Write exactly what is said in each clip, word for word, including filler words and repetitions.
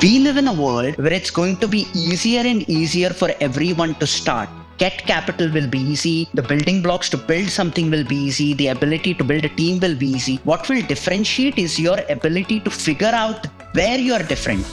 We live in a world where it's going to be easier and easier for everyone to start. Get capital will be easy. The building blocks to build something will be easy. The ability to build a team will be easy. What will differentiate is your ability to figure out where you're different.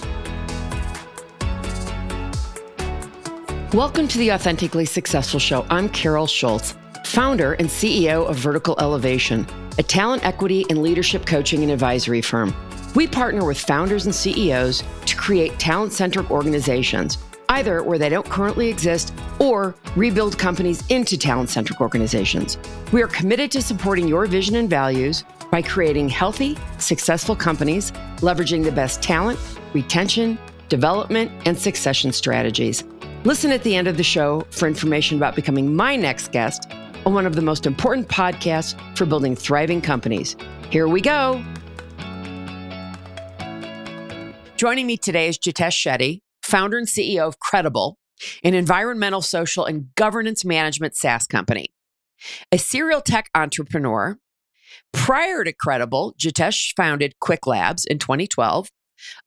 Welcome to the Authentically Successful Show. I'm Carol Schultz, founder and C E O of Vertical Elevation, a talent equity and leadership coaching and advisory firm. We partner with founders and C E Os to create talent-centric organizations, either where they don't currently exist or rebuild companies into talent-centric organizations. We are committed to supporting your vision and values by creating healthy, successful companies, leveraging the best talent, retention, development, and succession strategies. Listen at the end of the show for information about becoming my next guest on one of the most important podcasts for building thriving companies. Here we go. Joining me today is Jitesh Shetty, founder and C E O of Credible, an environmental, social, and governance management SaaS company. A serial tech entrepreneur, prior to Credible, Jitesh founded Qwiklabs in twenty twelve,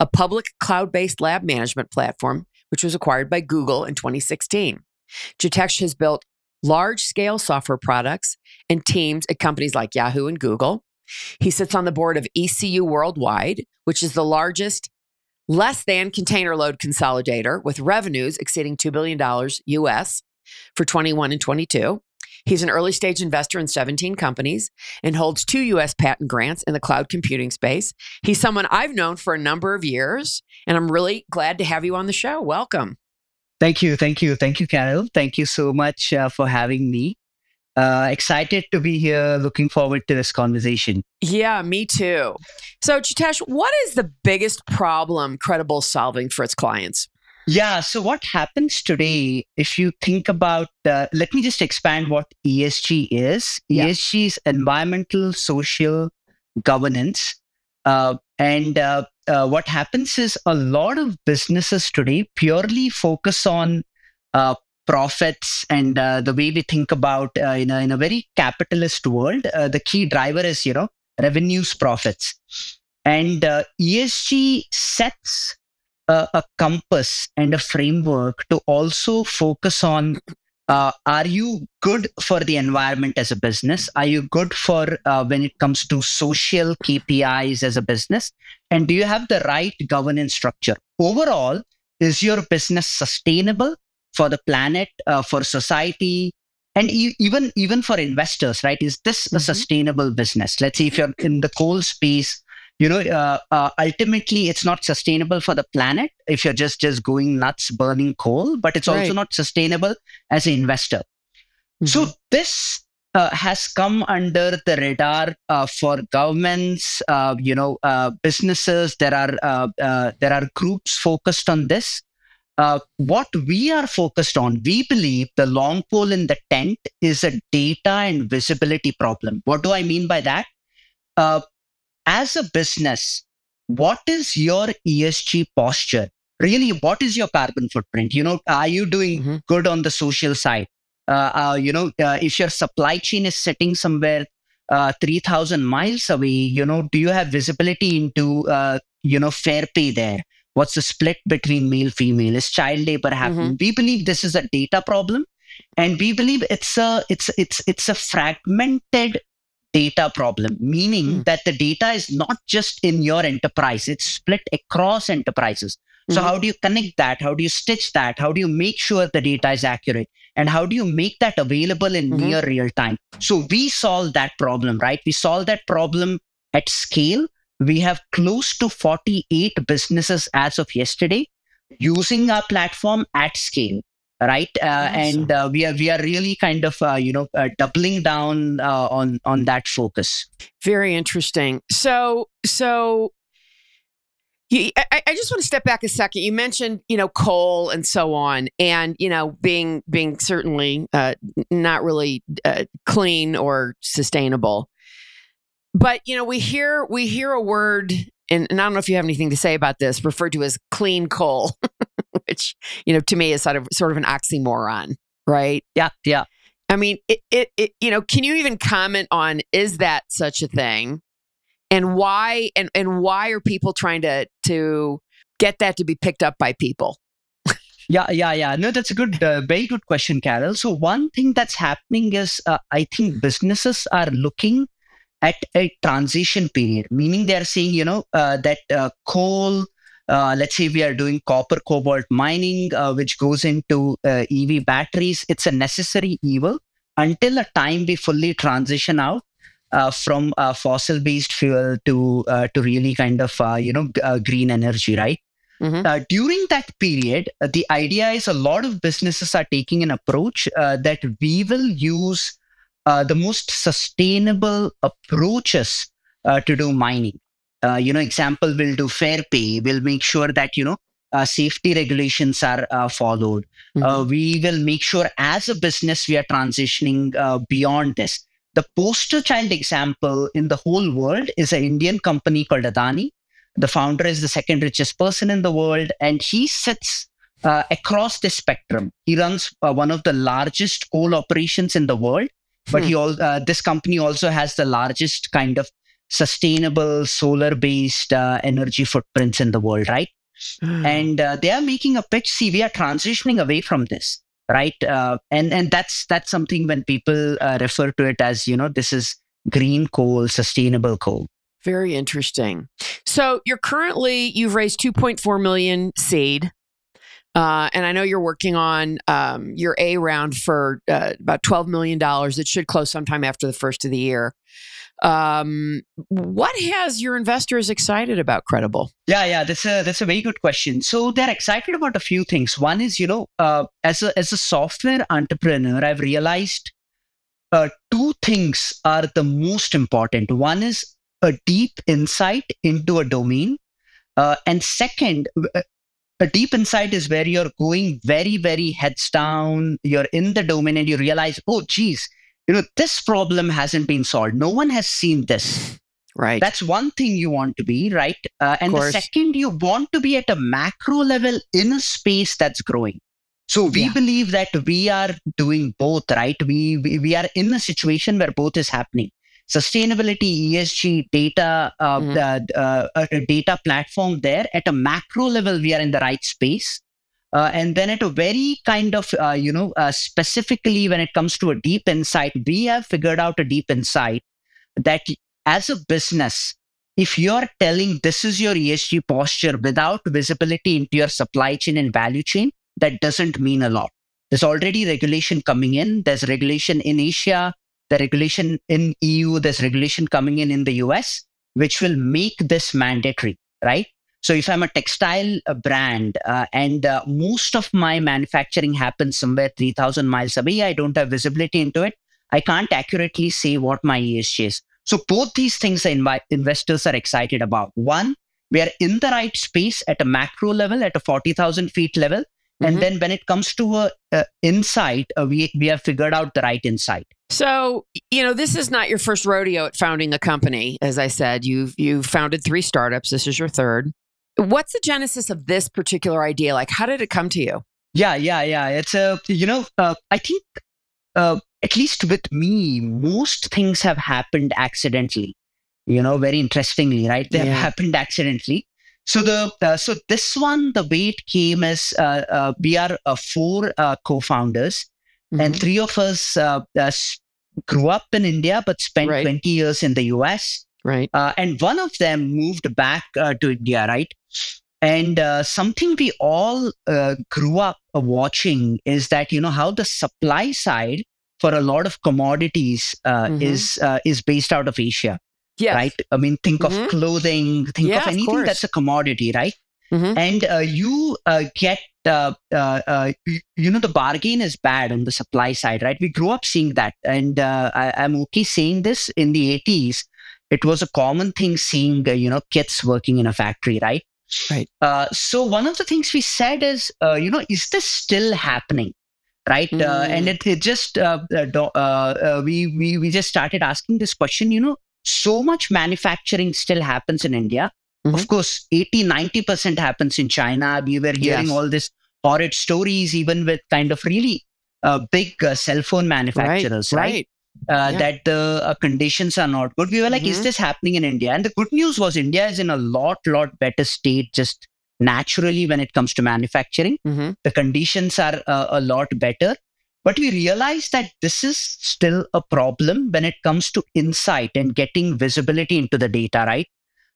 a public cloud-based lab management platform, which was acquired by Google in twenty sixteen. Jitesh has built large-scale software products and teams at companies like Yahoo and Google. He sits on the board of E C U Worldwide, which is the largest less than container load consolidator with revenues exceeding two billion dollars U S for twenty-one and twenty-two. He's an early stage investor in seventeen companies and holds two U S patent grants in the cloud computing space. He's someone I've known for a number of years, and I'm really glad to have you on the show. Welcome. Thank you. Thank you. Thank you, Carol. Thank you so much uh, for having me. Uh, excited to be here. Looking forward to this conversation. Yeah, me too. So Jitesh, what is the biggest problem Credible solving for its clients? Yeah, so what happens today, if you think about, uh, let me just expand what E S G is. Yeah. E S G is environmental, social, governance. Uh, and uh, uh, what happens is a lot of businesses today purely focus on uh profits and uh, the way we think about uh, in, a, in a very capitalist world, uh, the key driver is, you know, revenues, profits. And uh, E S G sets uh, a compass and a framework to also focus on, uh, are you good for the environment as a business? Are you good for uh, when it comes to social K P Is as a business? And do you have the right governance structure? Overall, is your business sustainable for the planet, uh, for society, and e- even even for investors, right? Is this a mm-hmm. sustainable business? Let's say if you're in the coal space, you know, uh, uh, ultimately it's not sustainable for the planet if you're just, just going nuts burning coal, but it's right. also not sustainable as an investor. Mm-hmm. So this uh, has come under the radar uh, for governments, uh, you know, uh, businesses. There are uh, uh, there are groups focused on this. Uh, what we are focused on, we believe the long pole in the tent is a data and visibility problem. What do I mean by that? Uh, as a business, what is your E S G posture? Really, what is your carbon footprint? You know, are you doing mm-hmm. good on the social side? Uh, uh, you know, uh, if your supply chain is sitting somewhere uh, three thousand miles away, you know, do you have visibility into, uh, you know, fair pay there? What's the split between male, female? Is child labor happening? Mm-hmm. We believe this is a data problem, and we believe it's a it's it's it's a fragmented data problem, meaning mm-hmm. that the data is not just in your enterprise; it's split across enterprises. Mm-hmm. So how do you connect that? How do you stitch that? How do you make sure the data is accurate? And how do you make that available in mm-hmm. near real time? So we solve that problem, right? We solve that problem at scale. We have close to forty-eight businesses as of yesterday using our platform at scale, right? Uh, awesome. And uh, we are we are really kind of uh, you know uh, doubling down uh, on on that focus. Very interesting. So so, you, I, I just want to step back a second. You mentioned you know coal and so on, and you know being being certainly uh, not really uh, clean or sustainable. But, you know, we hear we hear a word, and, and I don't know if you have anything to say about this, referred to as clean coal, which, you know, to me is sort of sort of an oxymoron, right? Yeah, yeah. I mean, it, it, it you know, can you even comment on, is that such a thing? And why, and, and why are people trying to, to get that to be picked up by people? Yeah, yeah, yeah. No, that's a good, uh, very good question, Carol. So one thing that's happening is uh, I think businesses are looking at a transition period, meaning they are saying, you know, uh, that uh, coal, uh, let's say we are doing copper cobalt mining, uh, which goes into uh, E V batteries. It's a necessary evil until a time we fully transition out uh, from uh, fossil-based fuel to uh, to really kind of, uh, you know, uh, green energy, right? Mm-hmm. Uh, during that period, uh, the idea is a lot of businesses are taking an approach uh, that we will use uh, the most sustainable approaches uh, to do mining. Uh, you know, example, we'll do fair pay. We'll make sure that, you know, uh, safety regulations are uh, followed. Mm-hmm. Uh, we will make sure as a business, we are transitioning uh, beyond this. The poster child example in the whole world is an Indian company called Adani. The founder is the second richest person in the world, and he sits uh, across the spectrum. He runs uh, one of the largest coal operations in the world, but hmm. he al- uh, this company also has the largest kind of sustainable solar-based uh, energy footprints in the world, right? Hmm. And uh, they are making a pitch. See, we are transitioning away from this, right? Uh, and and that's that's something when people uh, refer to it as, you know, this is green coal, sustainable coal. Very interesting. So you're currently, you've raised two point four million seed. Uh, and I know you're working on um, your A round for uh, about twelve million dollars. It should close sometime after the first of the year. Um, what has your investors excited about Credible? Yeah, yeah, that's a, that's a very good question. So they're excited about a few things. One is, you know, uh, as a, as a software entrepreneur, I've realized uh, two things are the most important. One is a deep insight into a domain. Uh, and second, a deep insight is where you're going very, very heads down. You're in the domain and you realize, oh, geez, you know, this problem hasn't been solved. No one has seen this. Right. That's one thing you want to be, right? Uh, and the second, you want to be at a macro level in a space that's growing. So we yeah. believe that we are doing both, right? We, we we are in a situation where both is happening. Sustainability, E S G, data, uh, mm-hmm. the, uh, a data platform there. At a macro level, we are in the right space. Uh, and then at a very kind of, uh, you know, uh, specifically when it comes to a deep insight, we have figured out a deep insight that as a business, if you're telling this is your E S G posture without visibility into your supply chain and value chain, that doesn't mean a lot. There's already regulation coming in. There's regulation in Asia. The regulation in E U, there's regulation coming in in the U S, which will make this mandatory, right? So if I'm a textile brand uh, and uh, most of my manufacturing happens somewhere three thousand miles away, I don't have visibility into it. I can't accurately say what my E S G is. So both these things inv- investors are excited about. One, we are in the right space at a macro level, at a forty thousand feet level. Mm-hmm. And then when it comes to a, a insight, uh, we, we have figured out the right insight. So, you know, this is not your first rodeo at founding a company. As I said, you've you've founded three startups. This is your third. What's the genesis of this particular idea? Like, how did it come to you? Yeah, yeah, yeah. It's a, you know, uh, I think, uh, at least with me, most things have happened accidentally, you know, very interestingly, right? They yeah. have happened accidentally. So the uh, so this one, the way it came is uh, uh, we are uh, four uh, co-founders. Mm-hmm. And three of us uh, uh, grew up in India, but spent right. twenty years in the U S. Right. Uh, and one of them moved back uh, to India, right? And uh, something we all uh, grew up uh, watching is that, you know, how the supply side for a lot of commodities uh, mm-hmm. is uh, is based out of Asia, yes. right? I mean, think mm-hmm. of clothing, think yeah, of anything of that's a commodity, right? Mm-hmm. And uh, you uh, get, uh, uh, uh, you know, the bargain is bad on the supply side, right? We grew up seeing that. And uh, I, I'm okay saying this, in the eighties, it was a common thing seeing, uh, you know, kids working in a factory, right? Right. Uh, so one of the things we said is, uh, you know, is this still happening, right? Mm-hmm. Uh, and it, it just, uh, uh, uh, we, we, we just started asking this question, you know, so much manufacturing still happens in India. Mm-hmm. Of course, eighty, ninety percent happens in China. We were hearing yes. all these horrid stories, even with kind of really uh, big uh, cell phone manufacturers, right? right? right. Uh, yeah. That the uh, conditions are not good. We were like, mm-hmm. is this happening in India? And the good news was India is in a lot, lot better state just naturally when it comes to manufacturing. Mm-hmm. The conditions are uh, a lot better. But we realize that this is still a problem when it comes to insight and getting visibility into the data, right?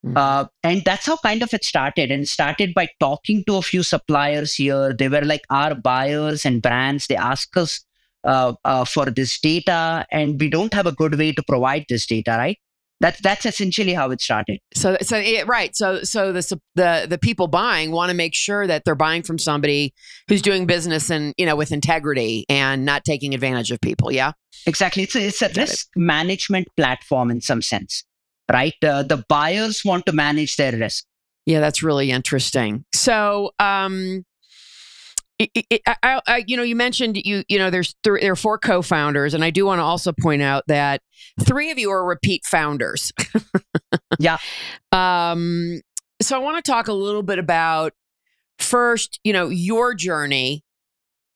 Mm-hmm. Uh, and that's how kind of it started. And it started by talking to a few suppliers here. They were like our buyers and brands. They ask us uh, uh, for this data, and we don't have a good way to provide this data, right? That's that's essentially how it started. So, so it, right. So, so the the the people buying want to make sure that they're buying from somebody who's doing business and you know with integrity and not taking advantage of people. Yeah, exactly. It's a, it's a risk it. management platform in some sense, right? Uh, the buyers want to manage their risk. Yeah, that's really interesting. So, um, it, it, I, I, you know, you mentioned you you know there's th- there are four co-founders, and I do want to also point out that. Three of you are repeat founders. yeah. Um, so I want to talk a little bit about first, you know, your journey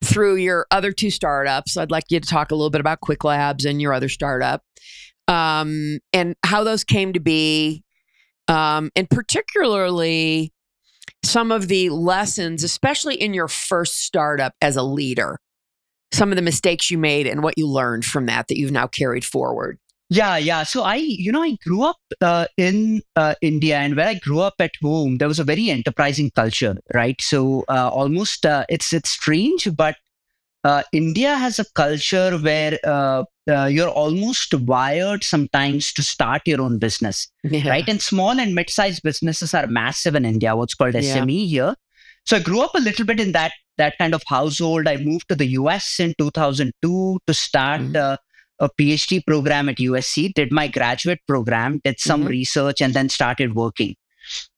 through your other two startups. I'd like you to talk a little bit about Qwiklabs and your other startup um, and how those came to be. Um, and particularly some of the lessons, especially in your first startup as a leader. Some of the mistakes you made and what you learned from that that you've now carried forward. Yeah, yeah. So I, you know, I grew up uh, in uh, India, and where I grew up at home, there was a very enterprising culture, right? So uh, almost uh, it's it's strange, but uh, India has a culture where uh, uh, you're almost wired sometimes to start your own business, yeah. right? And small and mid-sized businesses are massive in India. What's called S M E yeah. here. So I grew up a little bit in that that kind of household. I moved to the U S in two thousand two to start mm-hmm. uh, a PhD program at U S C, did my graduate program, did some mm-hmm. research, and then started working,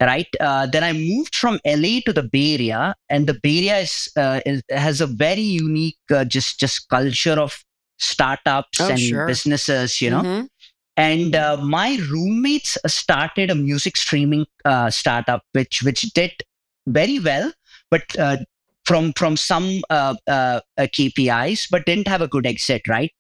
right? Uh, then I moved from L A to the Bay Area, and the Bay Area is, uh, is, has a very unique uh, just, just culture of startups oh, and sure. businesses, you know? Mm-hmm. And uh, my roommates started a music streaming uh, startup, which which did very well, but uh, from from some uh, uh, K P Is, but didn't have a good exit, right?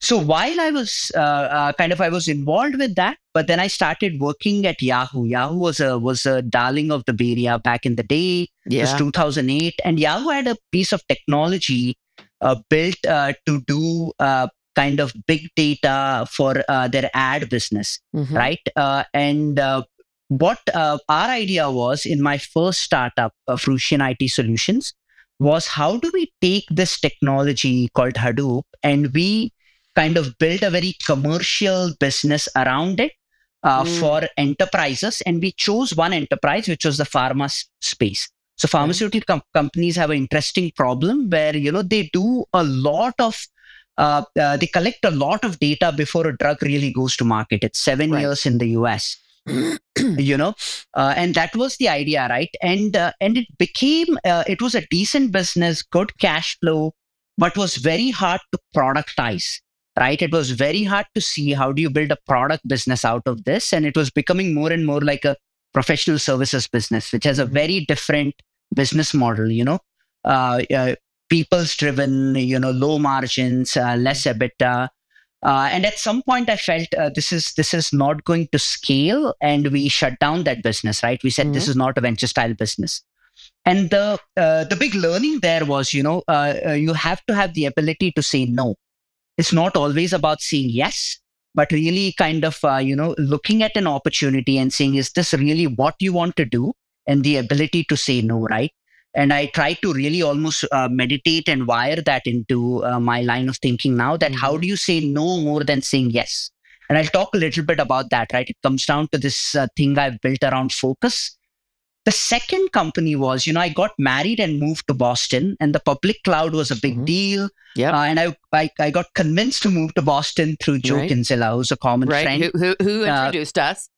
So while I was uh, uh, kind of I was involved with that, but then I started working at Yahoo. Yahoo was a was a darling of the Bay Area back in the day. Yeah. It was two thousand eight, and Yahoo had a piece of technology uh, built uh, to do uh, kind of big data for uh, their ad business, mm-hmm. right? Uh, and uh, What uh, our idea was in my first startup, uh, Frusian I T Solutions, was how do we take this technology called Hadoop and we kind of build a very commercial business around it uh, mm. for enterprises. And we chose one enterprise, which was the pharma space. So pharmaceutical mm. com- companies have an interesting problem where, you know, they do a lot of Uh, uh, they collect a lot of data before a drug really goes to market. It's seven right. years in the U S. you know, uh, and that was the idea, right? And uh, and it became, uh, it was a decent business, good cash flow, but was very hard to productize, right? It was very hard to see how do you build a product business out of this. And it was becoming more and more like a professional services business, which has a very different business model, you know, uh, uh, people's driven, you know, low margins, uh, less EBITDA. Uh, and at some point, I felt uh, this is this is not going to scale, and we shut down that business. Right? We said mm-hmm. this is not a venture style business. And the uh, the big learning there was, you know, uh, uh, you have to have the ability to say no. It's not always about saying yes, but really kind of uh, you know looking at an opportunity and saying, is this really what you want to do? And the ability to say no, right? And I try to really almost uh, meditate and wire that into uh, my line of thinking now that mm-hmm. how do you say no more than saying yes? And I'll talk a little bit about that, right? It comes down to this uh, thing I've built around focus. The second company was, you know, I got married and moved to Boston, and the public cloud was a big mm-hmm. deal. Yep. Uh, and I, I I got convinced to move to Boston through Joe right. Kinsella, who's a common right. friend. Who, who, who introduced uh, us.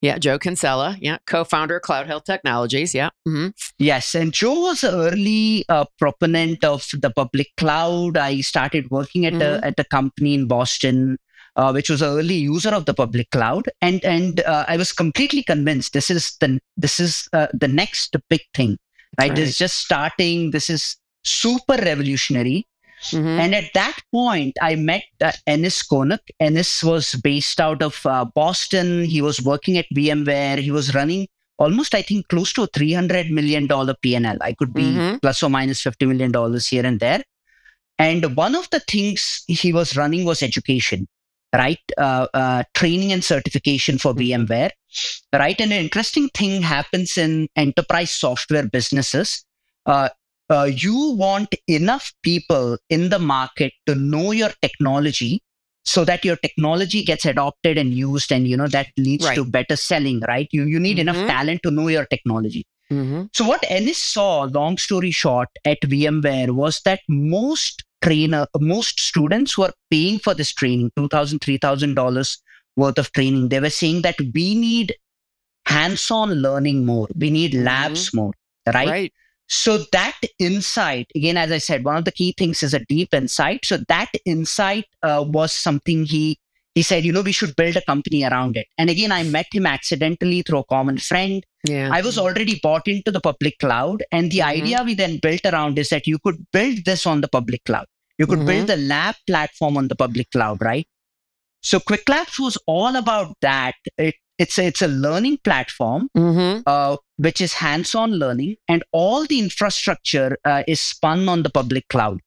Yeah, Joe Kinsella, yeah, co-founder of CloudHealth Technologies, yeah. Mm-hmm. Yes, and Joe was an early uh, proponent of the public cloud. I started working at mm-hmm. a at a company in Boston, uh, which was an early user of the public cloud, and and uh, I was completely convinced this is the this is uh, the next big thing, right? right? It's just starting. This is super revolutionary. Mm-hmm. And at that point, I met uh, Ennis Konak. Ennis was based out of uh, Boston. He was working at VMware. He was running almost, I think, close to a three hundred million dollars P and L. I could be mm-hmm. plus or minus fifty million dollars here and there. And one of the things he was running was education, right? Uh, uh, training and certification for VMware, right? And an interesting thing happens in enterprise software businesses. Uh, uh, you want enough people in the market to know your technology so that your technology gets adopted and used, and, you know, that leads right. to better selling, right? You you need mm-hmm. enough talent to know your technology. Mm-hmm. So what Ennis saw, long story short, at VMware was that most trainer, most students who are paying for this training, two thousand dollars, three thousand dollars worth of training, they were saying that we need hands-on learning more. We need labs mm-hmm. more, right? Right. So that insight, again, as I said, one of the key things is a deep insight. So that insight uh, was something he he said, you know, we should build a company around it. And again, I met him accidentally through a common friend. Yeah. I was already bought into the public cloud. And the mm-hmm. idea we then built around is that you could build this on the public cloud. You could mm-hmm. build the lab platform on the public cloud, right? So Qwiklabs was all about that. It, It's a, it's a learning platform, mm-hmm. uh, which is hands-on learning, and all the infrastructure uh, is spun on the public cloud,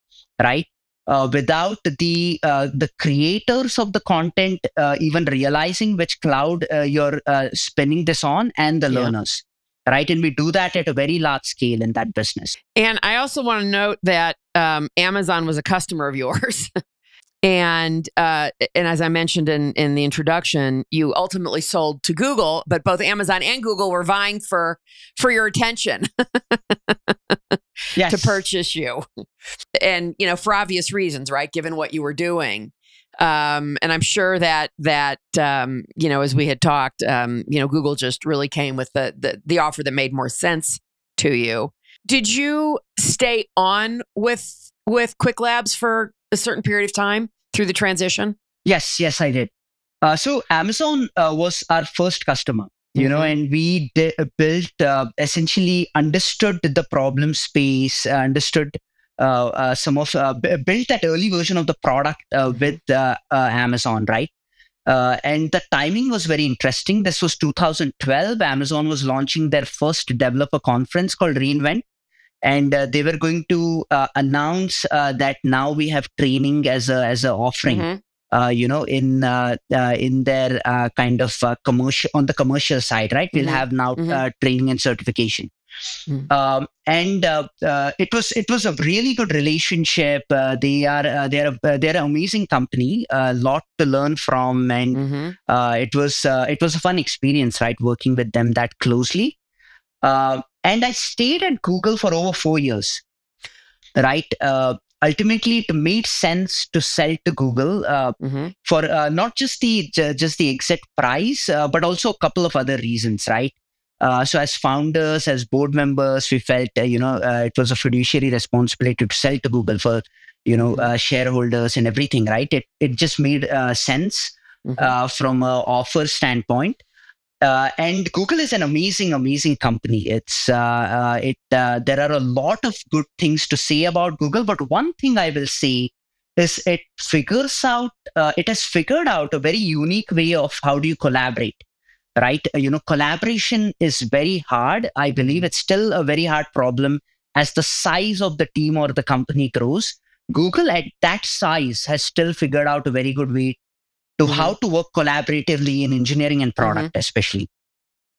right? Uh, without the uh, the creators of the content uh, even realizing which cloud uh, you're uh, spinning this on, and the yeah. learners, right? And we do that at a very large scale in that business. And I also want to note that um, Amazon was a customer of yours. And uh, and as I mentioned in, in the introduction, you ultimately sold to Google, but both Amazon and Google were vying for for your attention yes. to purchase you, and you know, for obvious reasons, right? Given what you were doing, um, and I'm sure that that um, you know, as we had talked, um, you know, Google just really came with the, the the offer that made more sense to you. Did you stay on with with Qwiklabs for a certain period of time through the transition? Yes, yes, I did. Uh, so Amazon uh, was our first customer, you mm-hmm. know, and we de- built, uh, essentially understood the problem space, uh, understood uh, uh, some of, uh, b- built that early version of the product uh, with uh, uh, Amazon, right? Uh, and the timing was very interesting. This was two thousand twelve. Amazon was launching their first developer conference called reInvent. And uh, they were going to uh, announce uh, that now we have training as a as an offering, mm-hmm. uh, you know, in uh, uh, in their uh, kind of uh, commercial on the commercial side, right? Mm-hmm. We'll have now mm-hmm. uh, training and certification, mm-hmm. um, and uh, uh, it was it was a really good relationship. Uh, they are uh, they are uh, they're an amazing company, a uh, lot to learn from, and mm-hmm. uh, it was uh, it was a fun experience, right? Working with them that closely. Uh, and I stayed at Google for over four years, right? Uh, ultimately, it made sense to sell to Google uh, mm-hmm. for uh, not just the j- just the exit price, uh, but also a couple of other reasons, right? Uh, so as founders, as board members, we felt, uh, you know, uh, it was a fiduciary responsibility to sell to Google for, you know, uh, shareholders and everything, right? It it just made uh, sense mm-hmm. uh, from an offer standpoint. Uh, and Google is an amazing, amazing company. It's uh, uh, it. Uh, there are a lot of good things to say about Google, but one thing I will say is it figures out. Uh, it has figured out a very unique way of how do you collaborate, right? You know, collaboration is very hard. I believe it's still a very hard problem as the size of the team or the company grows. Google at that size has still figured out a very good way to mm-hmm. how to work collaboratively in engineering and product, mm-hmm. especially.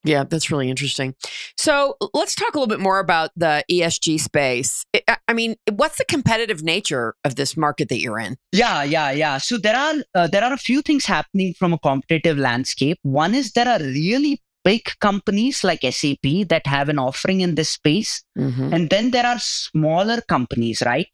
Yeah, that's really interesting. So let's talk a little bit more about the E S G space. It, I mean, what's the competitive nature of this market that you're in? Yeah, yeah, yeah. So there are uh, there are a few things happening from a competitive landscape. One is there are really big companies like S A P that have an offering in this space, mm-hmm. and then there are smaller companies, right?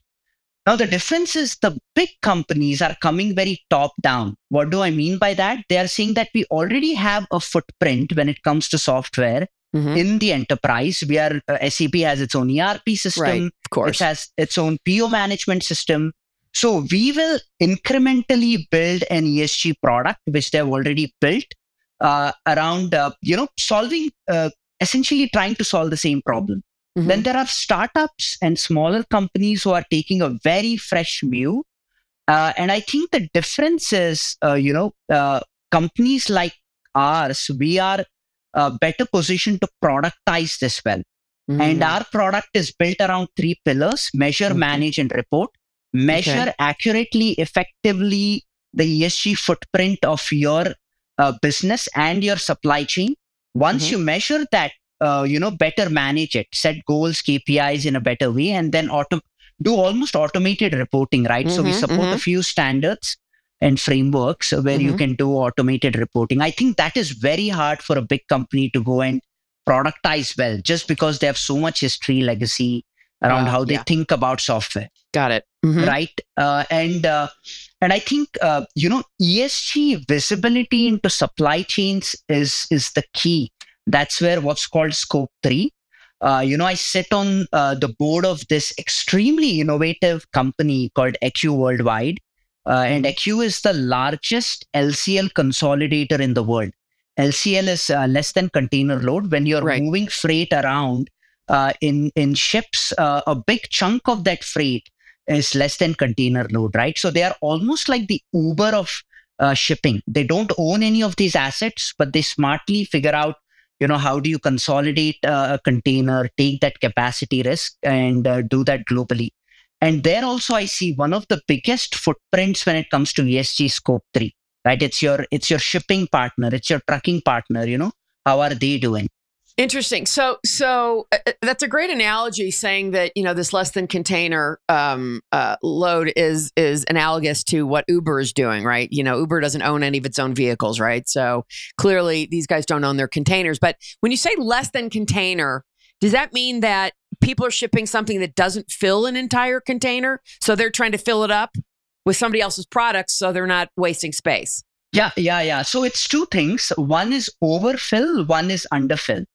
Now, the difference is the big companies are coming very top down. What do I mean by that? They are saying that we already have a footprint when it comes to software mm-hmm. in the enterprise. We are uh, S A P has its own E R P system. Right, of course. It has its own P O management system. So we will incrementally build an E S G product, which they've already built uh, around, uh, you know, solving, uh, essentially trying to solve the same problem. Mm-hmm. Then there are startups and smaller companies who are taking a very fresh view. Uh, and I think the difference is, uh, you know, uh, companies like ours, we are uh, better positioned to productize this well. Mm. And our product is built around three pillars: measure, okay. manage, and report. Measure okay. accurately, effectively the E S G footprint of your uh, business and your supply chain. Once mm-hmm. you measure that, uh, you know, better manage it, set goals, K P Is in a better way, and then auto- do almost automated reporting, right? Mm-hmm, so we support mm-hmm. a few standards and frameworks where mm-hmm. you can do automated reporting. I think that is very hard for a big company to go and productize well, just because they have so much history, legacy around uh, how they yeah. think about software. Got it. Mm-hmm. Right. Uh, and uh, and I think, uh, you know, E S G visibility into supply chains is is the key. That's where what's called scope three. Uh, you know, I sit on uh, the board of this extremely innovative company called E C U Worldwide. Uh, and E C U is the largest L C L consolidator in the world. L C L is uh, less than container load. When you're right. moving freight around uh, in, in ships, uh, a big chunk of that freight is less than container load, right? So they are almost like the Uber of uh, shipping. They don't own any of these assets, but they smartly figure out, you know, how do you consolidate uh, a container, take that capacity risk, and uh, do that globally. And there also, I see one of the biggest footprints when it comes to E S G scope three, right? It's your it's your shipping partner, it's your trucking partner. You know, how are they doing? Interesting. So, so uh, that's a great analogy, saying that, you know, this less than container um, uh, load is is analogous to what Uber is doing, right? You know, Uber doesn't own any of its own vehicles, right? So clearly, these guys don't own their containers. But when you say less than container, does that mean that people are shipping something that doesn't fill an entire container? So they're trying to fill it up with somebody else's products, so they're not wasting space. Yeah, yeah, yeah. So it's two things. One is overfill, one is underfill.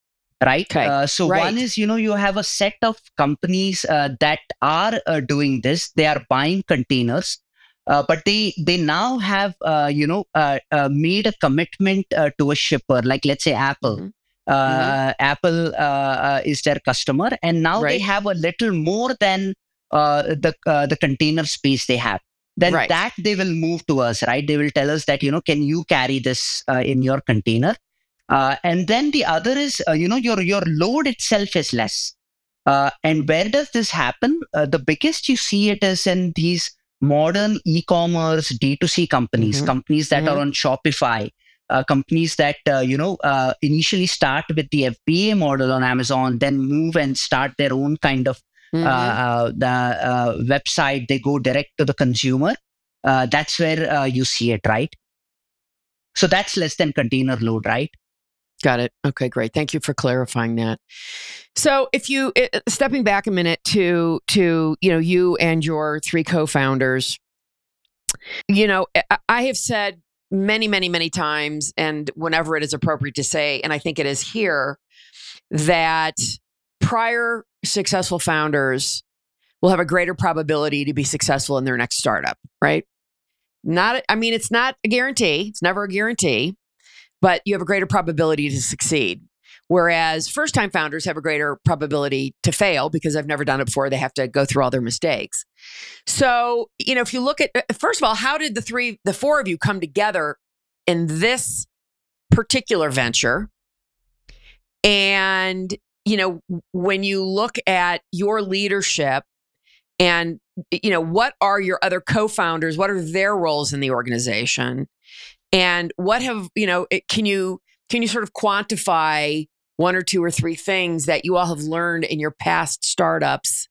Right. Okay. Uh, so right. one is, you know, you have a set of companies uh, that are uh, doing this. They are buying containers, uh, but they they now have, uh, you know, uh, uh, made a commitment uh, to a shipper, like let's say Apple. Mm-hmm. Uh, mm-hmm. Apple uh, uh, is their customer, and now right. they have a little more than uh, the uh, the container space they have. Then right. that they will move to us, right? They will tell us that, you know, can you carry this uh, in your container? Uh, and then the other is, uh, you know, your your load itself is less. Uh, and where does this happen? Uh, the biggest you see it is in these modern e-commerce D two C companies, mm-hmm. companies that mm-hmm. are on Shopify, uh, companies that, uh, you know, uh, initially start with the F B A model on Amazon, then move and start their own kind of mm-hmm. uh, uh, the, uh, website. They go direct to the consumer. Uh, that's where uh, you see it, right? So that's less than container load, right? Got it. Okay, great. Thank you for clarifying that. So, if you stepping back a minute to to you know you and your three co-founders, you know, I have said many, many, many times, and whenever it is appropriate to say, and I think it is here, that prior successful founders will have a greater probability to be successful in their next startup, right? Not, I mean, it's not a guarantee. It's never a guarantee. But you have a greater probability to succeed. Whereas first-time founders have a greater probability to fail because they've never done it before. They have to go through all their mistakes. So, you know, if you look at, first of all, how did the three, the four of you come together in this particular venture? And, you know, when you look at your leadership and, you know, what are your other co-founders? What are their roles in the organization? And what have, you know, it, can you can you sort of quantify one or two or three things that you all have learned in your past startups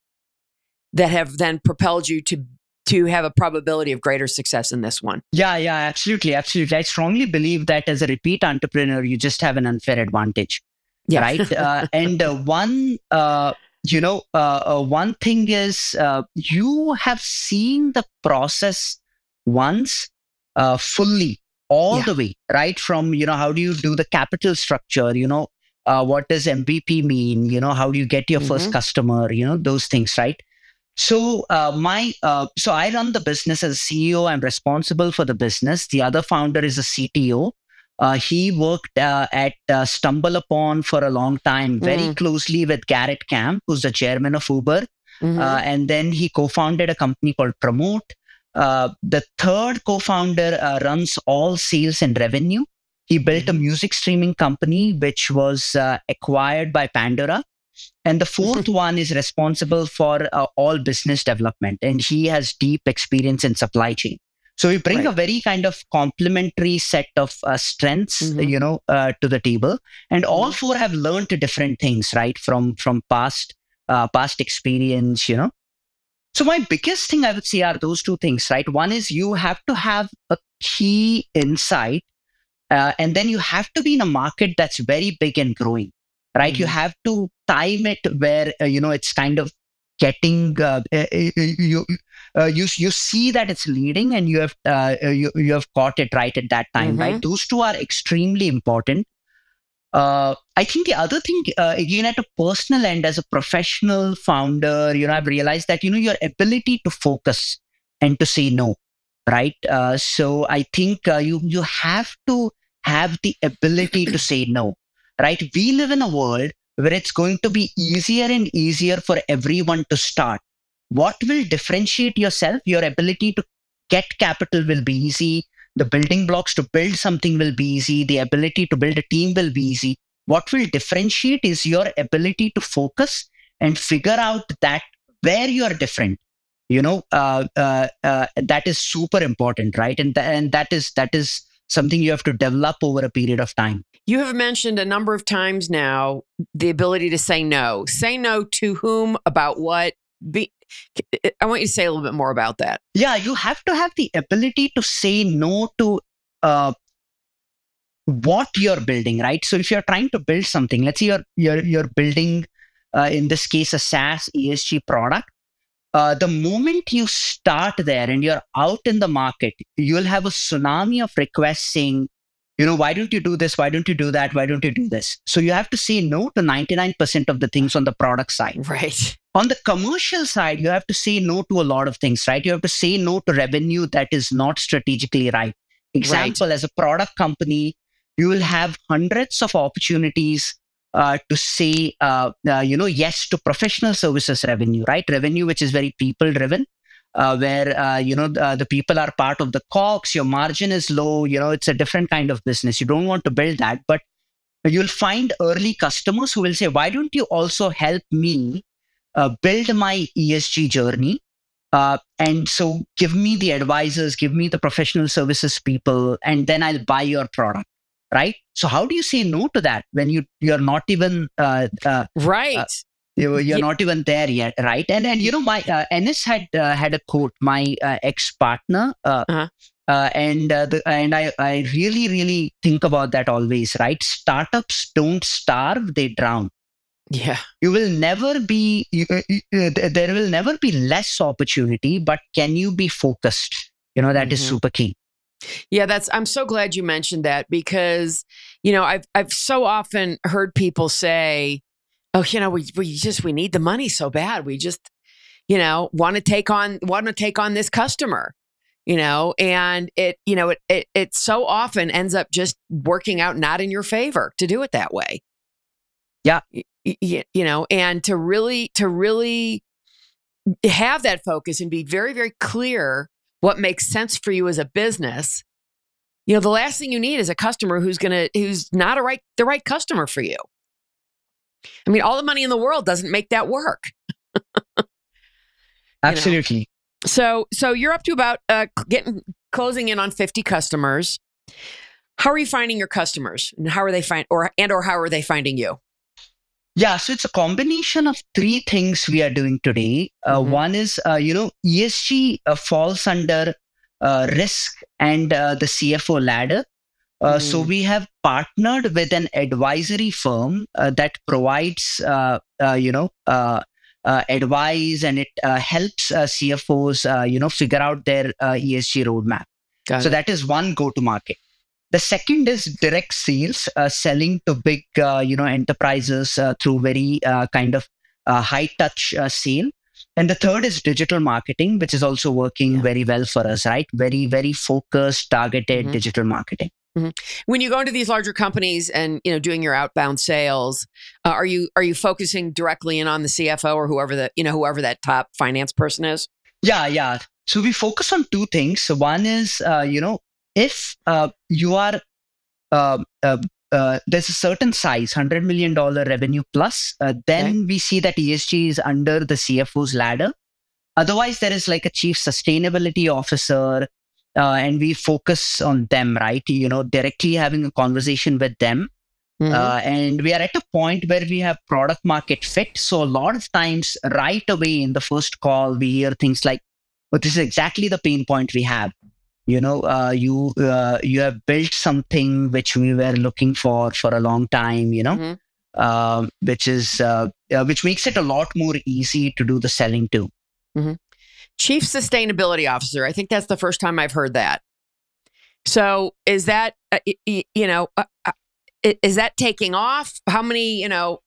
that have then propelled you to to have a probability of greater success in this one? Yeah, yeah, absolutely, absolutely. I strongly believe that as a repeat entrepreneur, you just have an unfair advantage, yeah. right? uh, and uh, one, uh, you know, uh, uh, one thing is uh, you have seen the process once uh, fully. All yeah. the way, right? From, you know, how do you do the capital structure? You know, uh, what does M V P mean? You know, how do you get your mm-hmm. first customer? You know, those things, right? So uh, my, uh, so I run the business as C E O. I'm responsible for the business. The other founder is a C T O. Uh, he worked uh, at uh, StumbleUpon for a long time, very mm-hmm. closely with Garrett Camp, who's the chairman of Uber. Mm-hmm. Uh, and then he co-founded a company called Promote. Uh, the third co-founder uh, runs all sales and revenue. He built a music streaming company, which was uh, acquired by Pandora. And the fourth one is responsible for uh, all business development. And he has deep experience in supply chain. So we bring right. a very kind of complementary set of uh, strengths, mm-hmm. you know, uh, to the table. And all four have learned different things, right? From from past uh, past experience, you know. So my biggest thing I would say are those two things, right? One is you have to have a key insight, uh, and then you have to be in a market that's very big and growing, right? Mm-hmm. You have to time it where uh, you know it's kind of getting uh, you, uh, you you see that it's leading, and you have uh, you you have caught it right at that time, mm-hmm. right? Those two are extremely important. Uh, I think the other thing, uh, again, at a personal end, as a professional founder, you know, I've realized that, you know, your ability to focus and to say no, right? Uh, so I think uh, you you have to have the ability to say no, right? We live in a world where it's going to be easier and easier for everyone to start. What will differentiate yourself? Your ability to get capital will be easy. The building blocks to build something will be easy. The ability to build a team will be easy. What will differentiate is your ability to focus and figure out that where you're different. You know, uh, uh, uh, that is super important, right? And th- and that is that is something you have to develop over a period of time. You have mentioned a number of times now the ability to say no. Say no to whom, about what. Be, I want you to say a little bit more about that. Yeah, you have to have the ability to say no to uh, what you're building, right? So if you're trying to build something, let's say you're you're you're building, uh, in this case, a SaaS E S G product. Uh, the moment you start there and you're out in the market, you'll have a tsunami of requests saying, you know, why don't you do this? Why don't you do that? Why don't you do this? So you have to say no to ninety-nine percent of the things on the product side. Right. On the commercial side, you have to say no to a lot of things, right? You have to say no to revenue that is not strategically right. Example, right. As a product company, you will have hundreds of opportunities uh, to say, uh, uh, you know, yes to professional services revenue, right? Revenue, which is very people-driven. Uh, where, uh, you know, uh, the people are part of the cogs, your margin is low, you know, it's a different kind of business. You don't want to build that, but you'll find early customers who will say, why don't you also help me uh, build my E S G journey? Uh, and so give me the advisors, give me the professional services people, and then I'll buy your product, right? So how do you say no to that when you, you're not even... Uh, uh, right. Uh, You're yeah. not even there yet, right? And and you know, my uh, Ennis had uh, had a quote, my uh, ex partner, uh, uh-huh. uh, and uh, the, and I I really really think about that always, right? Startups don't starve; they drown. Yeah, you will never be you, you, there will never be less opportunity, but can you be focused? You know, that mm-hmm. is super key. Yeah, that's. I'm so glad you mentioned that because you know I've I've so often heard people say. Oh, you know, we we just we need the money so bad. We just, you know, want to take on want to take on this customer, you know, and it, you know, it, it it so often ends up just working out not in your favor to do it that way. Yeah, you, you know, and to really to really have that focus and be very very clear what makes sense for you as a business. You know, the last thing you need is a customer who's gonna who's not a right the right customer for you. I mean, all the money in the world doesn't make that work. Absolutely. Know? So, so you're up to about uh, getting closing in on fifty customers. How are you finding your customers, and how are they find or and or how are they finding you? Yeah, so it's a combination of three things we are doing today. Uh, mm-hmm. One is, uh, you know, E S G uh, falls under uh, risk and uh, the C F O ladder. Uh, mm. So we have partnered with an advisory firm uh, that provides, uh, uh, you know, uh, uh, advice, and it uh, helps uh, C F Os, uh, you know, figure out their uh, E S G roadmap. Got so it. That is one go-to-market. The second is direct sales, uh, selling to big, uh, you know, enterprises uh, through very uh, kind of uh, high-touch uh, sale. And the third is digital marketing, which is also working yeah. very well for us, right? Very, very focused, targeted mm-hmm. digital marketing. Mm-hmm. When you go into these larger companies and you know doing your outbound sales, uh, are you are you focusing directly in on the C F O or whoever the you know whoever that top finance person is? Yeah, yeah. So we focus on two things. One is uh, you know if uh, you are uh, uh, uh, there's a certain size, one hundred million dollars revenue plus. Uh, then okay. we see that E S G is under the C F O's ladder. Otherwise, there is like a chief sustainability officer, uh, and we focus on them, right? You know, directly having a conversation with them. Mm-hmm. Uh, and we are at a point where we have product market fit. So a lot of times right away in the first call, we hear things like, well, this is exactly the pain point we have. You know, uh, you uh, you have built something which we were looking for for a long time, you know, mm-hmm. uh, which is uh, uh, which makes it a lot more easy to do the selling to. Mm-hmm. Chief Sustainability Officer. I think that's the first time I've heard that. So is that, uh, you know, uh, is that taking off? How many, you know,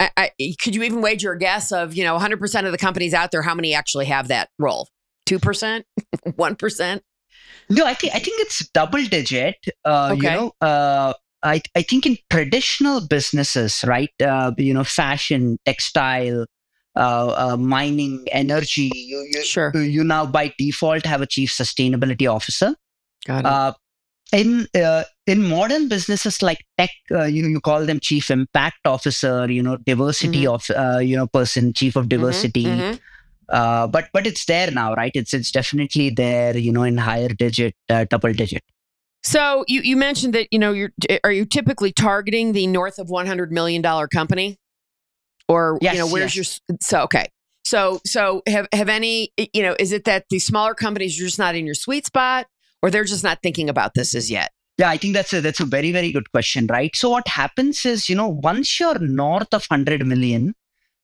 I, I, could you even wager a guess of, you know, one hundred percent of the companies out there, how many actually have that role? two percent? one percent? No, I think I think it's double digit. Uh, okay. You know, uh, I, I think in traditional businesses, right, uh, you know, fashion, textile, Uh, uh, mining, energy, you, you, sure. you now by default have a chief sustainability officer. Got it. Uh, in, uh, in modern businesses like tech, uh, you know, you call them chief impact officer, you know, diversity mm-hmm. of, uh, you know, person, chief of diversity. Mm-hmm. Uh, but, but it's there now, right? It's, it's definitely there, you know, in higher digit, uh, double digit. So you, you mentioned that, you know, you're, are you typically targeting the north of one hundred million dollars company? Or, yes, you know, where's yes. your, so, okay. So, so have, have any, you know, is it that the smaller companies are just not in your sweet spot, or they're just not thinking about this as yet? Yeah, I think that's a, that's a very, very good question, right? So what happens is, you know, once you're north of one hundred million,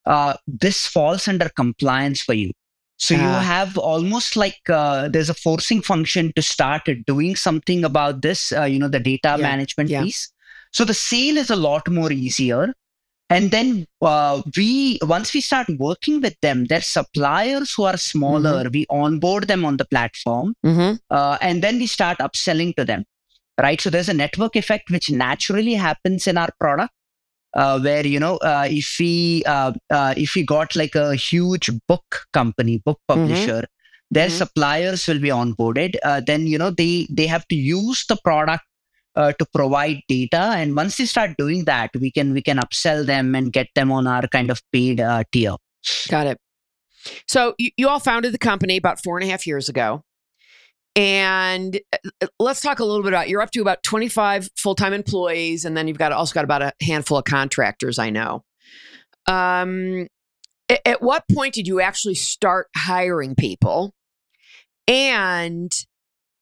uh, this falls under compliance for you. So uh, you have almost like, uh, there's a forcing function to start doing something about this, uh, you know, the data yeah, management yeah. piece. So the sale is a lot more easier. And then uh, we, once we start working with them, their suppliers who are smaller, mm-hmm. we onboard them on the platform, mm-hmm. uh, and then we start upselling to them, right? So there's a network effect which naturally happens in our product, uh, where you know uh, if we uh, uh, if we got like a huge book company, book publisher, mm-hmm. their mm-hmm. suppliers will be onboarded. Uh, then you know they they have to use the product. Uh, to provide data, and once they start doing that, we can we can upsell them and get them on our kind of paid uh, tier. Got it. So you, you all founded the company about four and a half years ago, and let's talk a little bit about. You're up to about twenty-five full-time employees, and then you've got also got about a handful of contractors. I know. Um, at, at what point did you actually start hiring people? And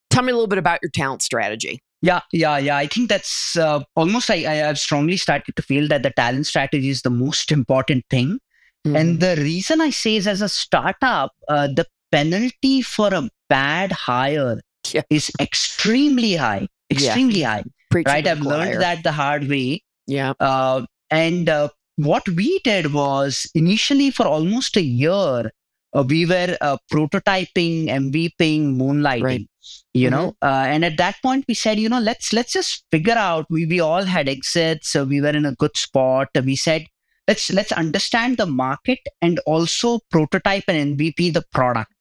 tell me a little bit about your talent strategy. Yeah, yeah, yeah. I think that's uh, almost, I, I have strongly started to feel that the talent strategy is the most important thing. Mm. And the reason I say is as a startup, uh, the penalty for a bad hire yeah. is extremely high, extremely yeah. high, Preaching right? I've choir. learned that the hard way. Yeah. Uh, and uh, what we did was initially for almost a year, Uh, we were uh, prototyping, MVPing, moonlighting, right. you mm-hmm. know, uh, and at that point we said, you know, let's, let's just figure out, we, we all had exits. So we were in a good spot. We said, let's, let's understand the market and also prototype and M V P the product,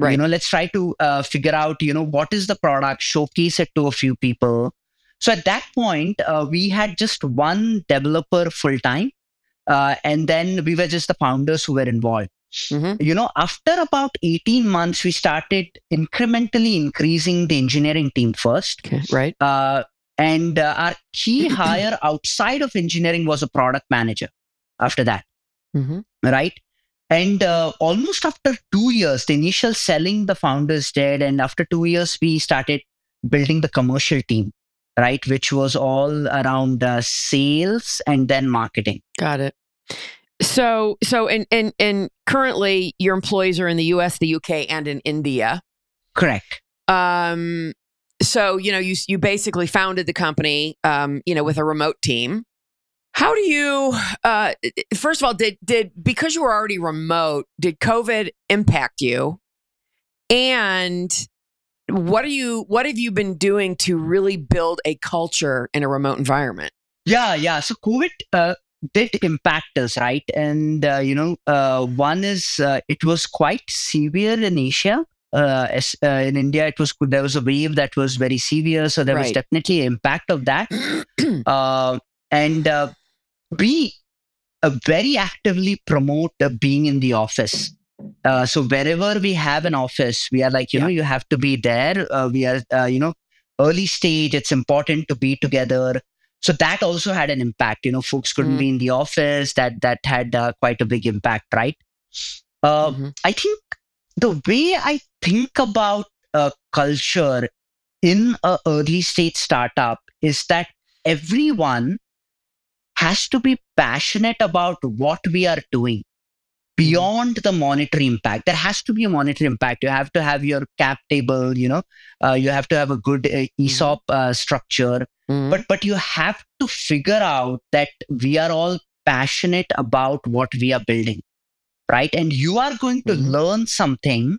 right. You know, let's try to uh, figure out, you know, what is the product, showcase it to a few people. So at that point uh, we had just one developer full time. Uh, and then we were just the founders who were involved. Mm-hmm. You know, after about eighteen months, we started incrementally increasing the engineering team first. Okay, right. Uh, and uh, our key hire outside of engineering was a product manager after that. Mm-hmm. Right. And uh, almost after two years, the initial selling the founders did. And after two years, we started building the commercial team, right? Which was all around uh, sales and then marketing. Got it. So, so, and, and, and currently your employees are in the U S, the U K, and in India. Correct. Um, so, you know, you, you basically founded the company, um, you know, with a remote team. How do you, uh, first of all, did, did, because you were already remote, did COVID impact you? And what are you, what have you been doing to really build a culture in a remote environment? Yeah. Yeah. So COVID, uh, did impact us, right? And, uh, you know, uh, one is uh, it was quite severe in Asia, uh, as, uh, in India, it was there was a wave that was very severe, so there right. was definitely an impact of that. uh, and uh, we uh, very actively promote uh, being in the office. Uh, so wherever we have an office, we are like, you yeah. know, you have to be there. Uh, we are, uh, you know, early stage, it's important to be together. So that also had an impact. You know, folks couldn't mm. be in the office. That that had uh, quite a big impact, right? Uh, mm-hmm. I think the way I think about uh, culture in an early stage startup is that everyone has to be passionate about what we are doing. Beyond the monetary impact, there has to be a monetary impact. You have to have your cap table, you know, uh, you have to have a good uh, ESOP uh, structure, mm-hmm. but but you have to figure out that we are all passionate about what we are building, right? And you are going to mm-hmm. learn something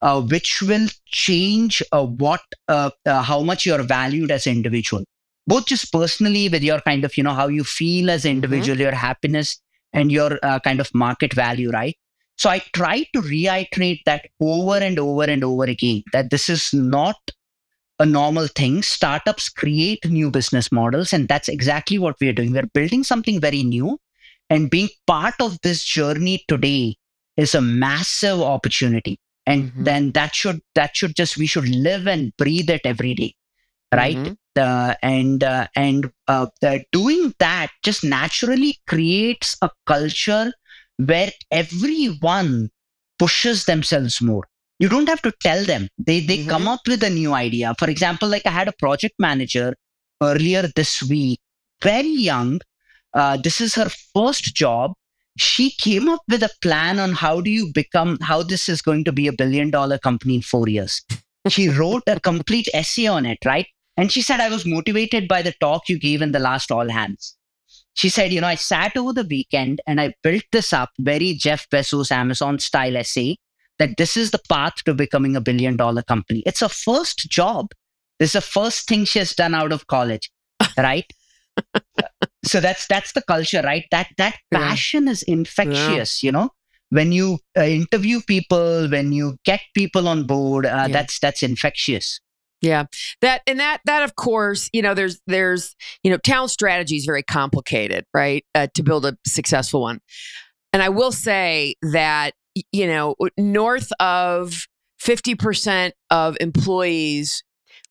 uh, which will change uh, what uh, uh, how much you are valued as an individual, both just personally with your kind of, you know, how you feel as an individual, mm-hmm. your happiness, and your uh, kind of market value, right? So I try to reiterate that over and over and over again, that this is not a normal thing. Startups create new business models, and that's exactly what we're doing. We're building something very new, and being part of this journey today is a massive opportunity. And mm-hmm. then that should, that should just, we should live and breathe it every day, right? Mm-hmm. Uh, and uh, and uh, uh, doing that just naturally creates a culture where everyone pushes themselves more. You don't have to tell them. They they mm-hmm. come up with a new idea. For example, like I had a project manager earlier this week, very young. Uh, this is her first job. She came up with a plan on how do you become, how this is going to be a billion dollar company in four years. She wrote a complete essay on it, right? And she said, I was motivated by the talk you gave in the last All Hands. She said, you know, I sat over the weekend and I built this up very Jeff Bezos, Amazon style essay that this is the path to becoming a billion dollar company. It's her first job. This is the first thing she has done out of college, right? So that's that's the culture, right? That that passion yeah. is infectious, yeah. you know? When you uh, interview people, when you get people on board, uh, yeah. that's that's infectious. Yeah, that and that that of course, you know, there's there's you know, talent strategy is very complicated, right? Uh, to build a successful one, and I will say that, you know, north of fifty percent of employees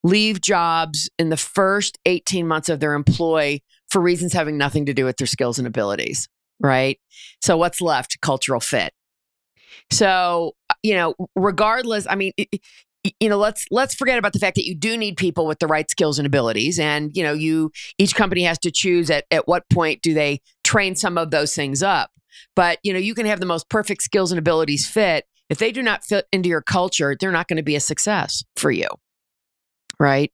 leave jobs in the first eighteen months of their employ for reasons having nothing to do with their skills and abilities, right? So what's left? Cultural fit. So you know, regardless, I mean. It, You know, let's let's forget about the fact that you do need people with the right skills and abilities, and you know, you each company has to choose at at what point do they train some of those things up. But you know, you can have the most perfect skills and abilities fit. If they do not fit into your culture, they're not going to be a success for you, right?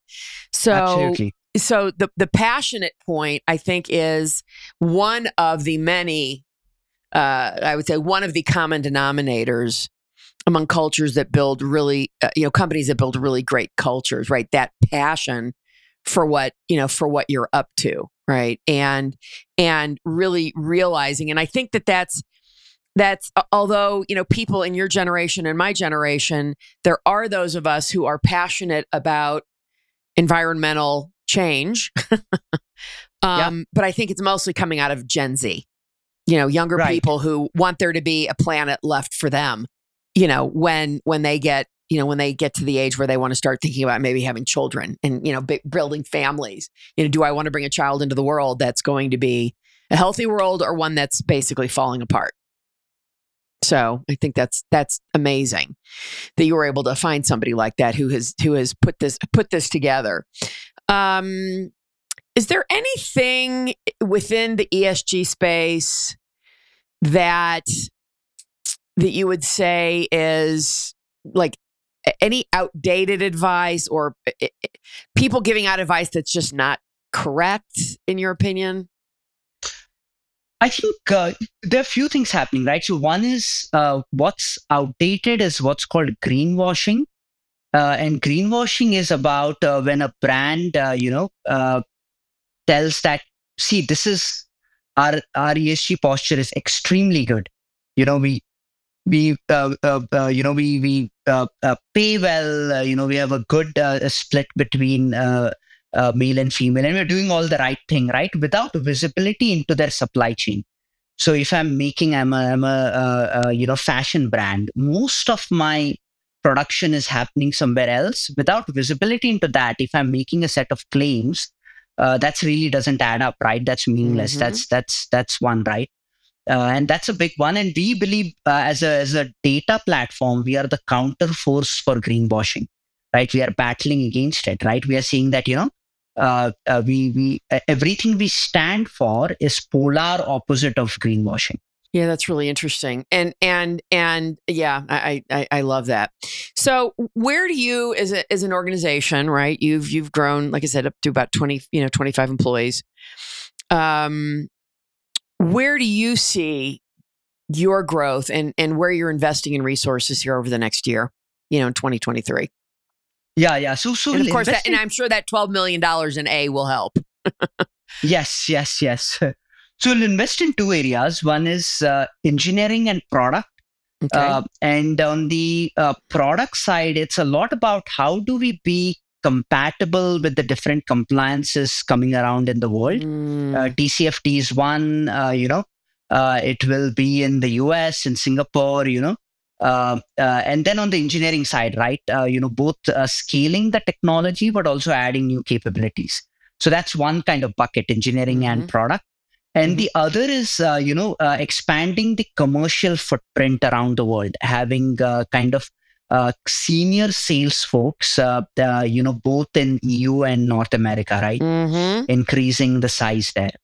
So, absolutely. So the the passionate point, I think, is one of the many. Uh, I would say one of the common denominators among cultures that build really, uh, you know, companies that build really great cultures, right? That passion for what, you know, for what you're up to, right? And, and really realizing, and I think that that's, that's, although, you know, people in your generation and my generation, there are those of us who are passionate about environmental change. um, yep. But I think it's mostly coming out of Gen Z, you know, younger right. people who want there to be a planet left for them. You know, when when they get, you know, when they get to the age where they want to start thinking about maybe having children and, you know, b- building families, you know, do I want to bring a child into the world that's going to be a healthy world or one that's basically falling apart? So I think that's that's amazing that you were able to find somebody like that who has who has put this put this together. Um, is there anything within the E S G space that that you would say is like any outdated advice or people giving out advice that's just not correct in your opinion? I think uh, there are a few things happening, right? So one is uh, what's outdated is what's called greenwashing. Uh, and greenwashing is about uh, when a brand, uh, you know, uh, tells that, see, this is our, our E S G posture is extremely good. You know, we, we uh, uh, uh, you know we we uh, uh, pay well. Uh, you know we have a good uh, split between uh, uh, male and female, and we're doing all the right thing, right? Without visibility into their supply chain. So if I'm making, I'm a, I'm a uh, uh, you know fashion brand, most of my production is happening somewhere else. Without visibility into that, if I'm making a set of claims, uh, that's really doesn't add up, right? That's meaningless. Mm-hmm. That's that's that's one, right? Uh, and that's a big one. And we believe uh, as a as a data platform, we are the counter force for greenwashing, right? We are battling against it, right? We are seeing that you know uh, uh, we we uh, everything we stand for is polar opposite of greenwashing. Yeah, that's really interesting. And and and yeah, I I, I love that. So where do you as a, as an organization, right? You've you've grown, like I said, up to about twenty, you know, twenty-five employees. Um. Where do you see your growth and, and where you're investing in resources here over the next year, you know, in twenty twenty-three? Yeah, yeah. So, so and of course, that, and I'm sure that twelve million dollars in A will help. yes, yes, yes. So we'll invest in two areas. One is uh, engineering and product. Okay. Uh, and on the uh, product side, it's a lot about how do we be compatible with the different compliances coming around in the world. Mm. Uh, T C F D is one, uh, you know, uh, it will be in the U S, in Singapore, you know. Uh, uh, and then on the engineering side, right, uh, you know, both uh, scaling the technology, but also adding new capabilities. So that's one kind of bucket, engineering mm-hmm. and product. And mm-hmm. the other is, uh, you know, uh, expanding the commercial footprint around the world, having uh, kind of Uh, senior sales folks, uh, uh, you know, both in E U and North America, right? Mm-hmm. Increasing the size there.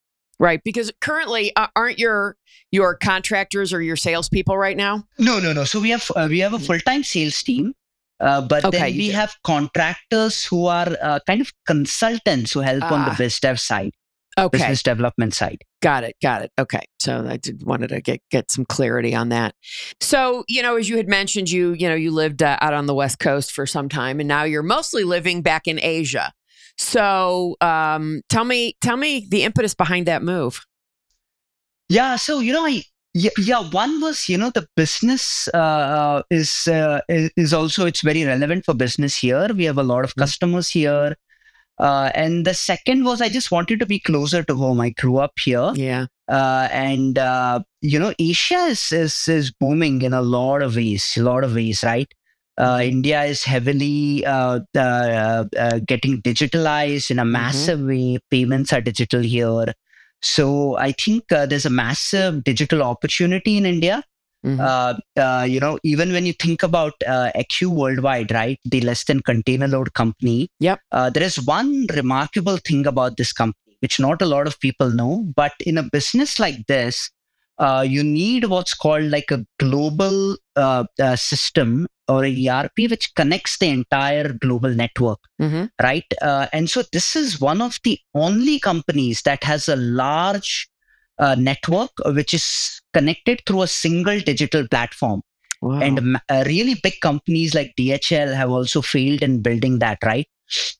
Right. Because currently, uh, aren't your your contractors or your salespeople right now? No, no, no. So we have uh, we have a full-time sales team, uh, but okay, then we do. have contractors who are uh, kind of consultants who help ah. on the biz dev side. Okay. Business development side. Got it. Got it. Okay. So I did, wanted to get, get some clarity on that. So, you know, as you had mentioned, you, you know, you lived uh, out on the West Coast for some time and now you're mostly living back in Asia. So um, tell me, tell me the impetus behind that move. Yeah. So, you know, I, yeah, yeah one was, you know, the business uh, is, uh, is also, it's very relevant for business here. We have a lot of customers here. Uh, and the second was I just wanted to be closer to home. I grew up here. Yeah. Uh, and, uh, you know, Asia is, is is booming in a lot of ways, a lot of ways, right? Uh, India is heavily uh, uh, uh, getting digitalized in a massive mm-hmm. way. Payments are digital here. So I think uh, there's a massive digital opportunity in India. Mm-hmm. Uh, uh, you know, even when you think about uh, E C U Worldwide, right, the less than container load company, yep. uh, there is one remarkable thing about this company, which not a lot of people know, but in a business like this, uh, you need what's called like a global uh, uh, system or a E R P, which connects the entire global network, mm-hmm. right? Uh, and so this is one of the only companies that has a large Uh, network, which is connected through a single digital platform. Wow. And uh, really big companies like D H L have also failed in building that, right?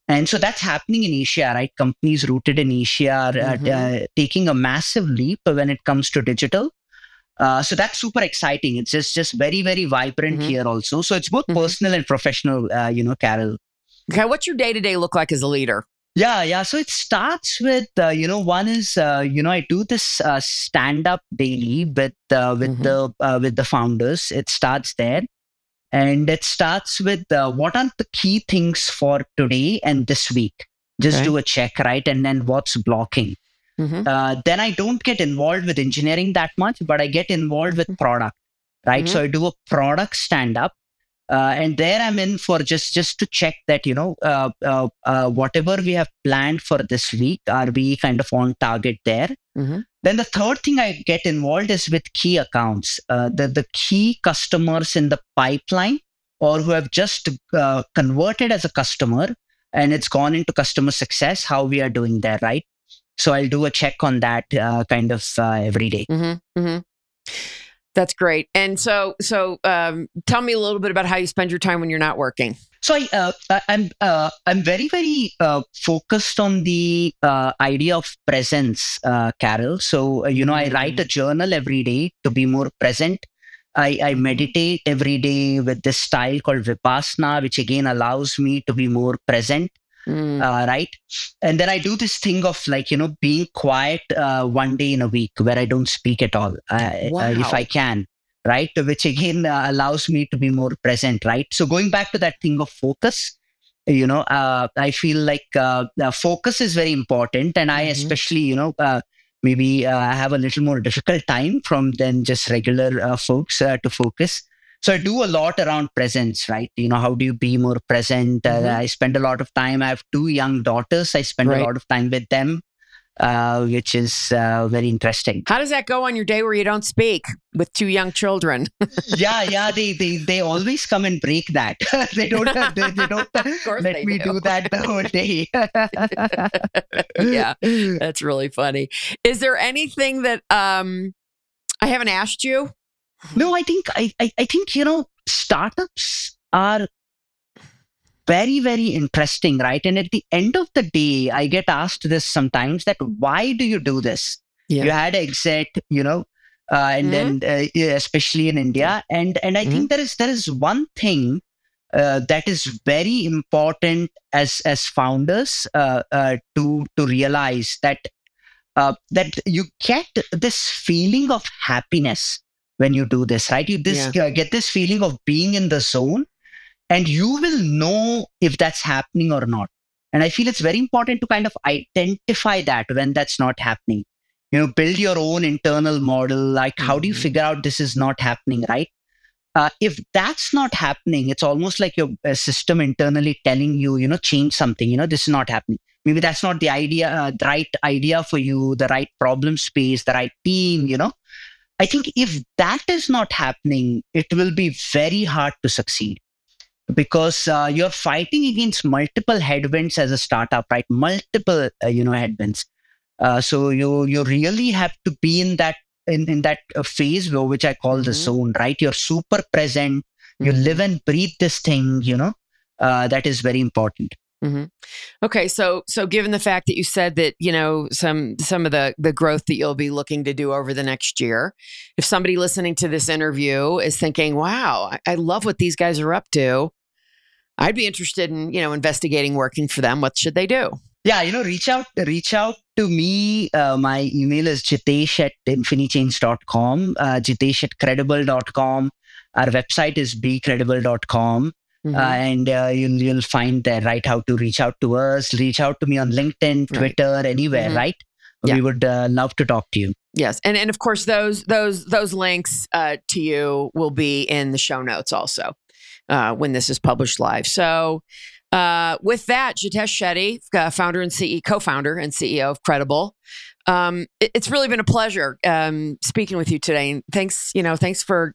And so that's happening in Asia, right? Companies rooted in Asia are mm-hmm. uh, taking a massive leap when it comes to digital. Uh, so that's super exciting. It's just, just very, very vibrant mm-hmm. here also. So it's both mm-hmm. personal and professional, uh, you know, Carol. Okay, what's your day-to-day look like as a leader? Yeah, yeah. So it starts with, uh, you know, one is, uh, you know, I do this uh, stand-up daily with uh, with mm-hmm. the uh, with the founders. It starts there, and it starts with uh, what are the key things for today and this week. Just okay. do a check, right? And then what's blocking. Mm-hmm. Uh, then I don't get involved with engineering that much, but I get involved with product, right? Mm-hmm. So I do a product stand-up. Uh, and there I'm in for just, just to check that, you know, uh, uh, uh, whatever we have planned for this week, are we kind of on target there? Mm-hmm. Then the third thing I get involved is with key accounts, uh, the, the key customers in the pipeline or who have just uh, converted as a customer and it's gone into customer success, how we are doing there, right? So I'll do a check on that uh, kind of uh, every day. Mm-hmm. Mm-hmm. That's great. And so, so um, tell me a little bit about how you spend your time when you're not working. So I, uh, I'm, uh, I'm very, very uh, focused on the uh, idea of presence, uh, Carol. So, uh, you know, I write a journal every day to be more present. I, I meditate every day with this style called Vipassana, which again allows me to be more present. Mm. Uh, right. And then I do this thing of like, you know, being quiet uh, one day in a week where I don't speak at all, uh, wow. uh, if I can. Right. Which again uh, allows me to be more present. Right. So going back to that thing of focus, you know, uh, I feel like uh, focus is very important. And I mm-hmm. especially, you know, uh, maybe uh, I have a little more difficult time from than just regular uh, folks uh, to focus. So I do a lot around presence, right? You know, how do you be more present? Mm-hmm. Uh, I spend a lot of time. I have two young daughters. I spend right. a lot of time with them, uh, which is uh, very interesting. How does that go on your day where you don't speak with two young children? yeah, yeah. They, they they always come and break that. they don't, they, they don't let they me do. do that the whole day. Yeah, that's really funny. Is there anything that um, I haven't asked you? No, I think, I, I, I think, you know, startups are very, very interesting, right? And at the end of the day, I get asked this sometimes that, why do you do this? Yeah. You had exit, you know, uh, and mm-hmm. then uh, especially in India. And, and I mm-hmm. think there is, there is one thing uh, that is very important as, as founders uh, uh, to, to realize that, uh, that you get this feeling of happiness when you do this, right? You this, yeah. uh, get this feeling of being in the zone, and you will know if that's happening or not. And I feel it's very important to kind of identify that when that's not happening. You know, build your own internal model. Like, mm-hmm. how do you figure out this is not happening, right? Uh, if that's not happening, it's almost like your uh, system internally telling you, you know, change something, you know, this is not happening. Maybe that's not the idea, uh, the right idea for you, the right problem space, the right team, you know. I think if that is not happening, it will be very hard to succeed because uh, you're fighting against multiple headwinds as a startup, right? Multiple, uh, you know, headwinds. Uh, so you you really have to be in that in, in that phase, which I call the mm-hmm. zone, right? You're super present. Mm-hmm. You live and breathe this thing, you know, uh, that is very important. Mm-hmm. Okay. So, so given the fact that you said that, you know, some, some of the, the growth that you'll be looking to do over the next year, if somebody listening to this interview is thinking, wow, I, I love what these guys are up to. I'd be interested in, you know, investigating working for them. What should they do? Yeah. You know, reach out, reach out to me. Uh, my email is Jitesh at infinichange dot com, uh, Jitesh at credible dot com. Our website is be credible dot com. Mm-hmm. Uh, and uh, you'll, you'll find there, right? How to reach out to us, reach out to me on LinkedIn, Twitter, right. anywhere, mm-hmm. right? Yeah. We would uh, love to talk to you. Yes. And and of course, those those those links uh, to you will be in the show notes also uh, when this is published live. So uh, with that, Jitesh Shetty, founder and C E O, co-founder and C E O of Credible. Um, it, it's really been a pleasure um, speaking with you today. And thanks, you know, thanks for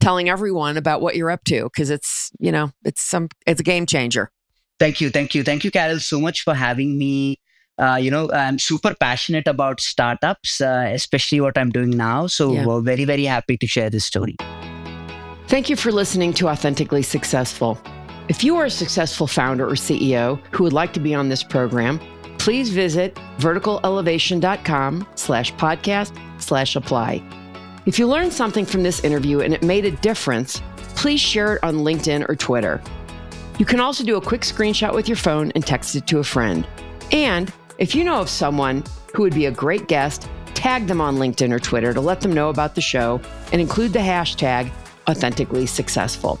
telling everyone about what you're up to, because it's, you know, it's some, it's a game changer. Thank you. Thank you. Thank you, Carol, so much for having me. Uh, you know, I'm super passionate about startups, uh, especially what I'm doing now. So yeah. we're very, very happy to share this story. Thank you for listening to Authentically Successful. If you are a successful founder or C E O who would like to be on this program, please visit verticalelevation.com slash podcast slash apply. If you learned something from this interview and it made a difference, please share it on LinkedIn or Twitter. You can also do a quick screenshot with your phone and text it to a friend. And if you know of someone who would be a great guest, tag them on LinkedIn or Twitter to let them know about the show and include the hashtag Authentically Successful.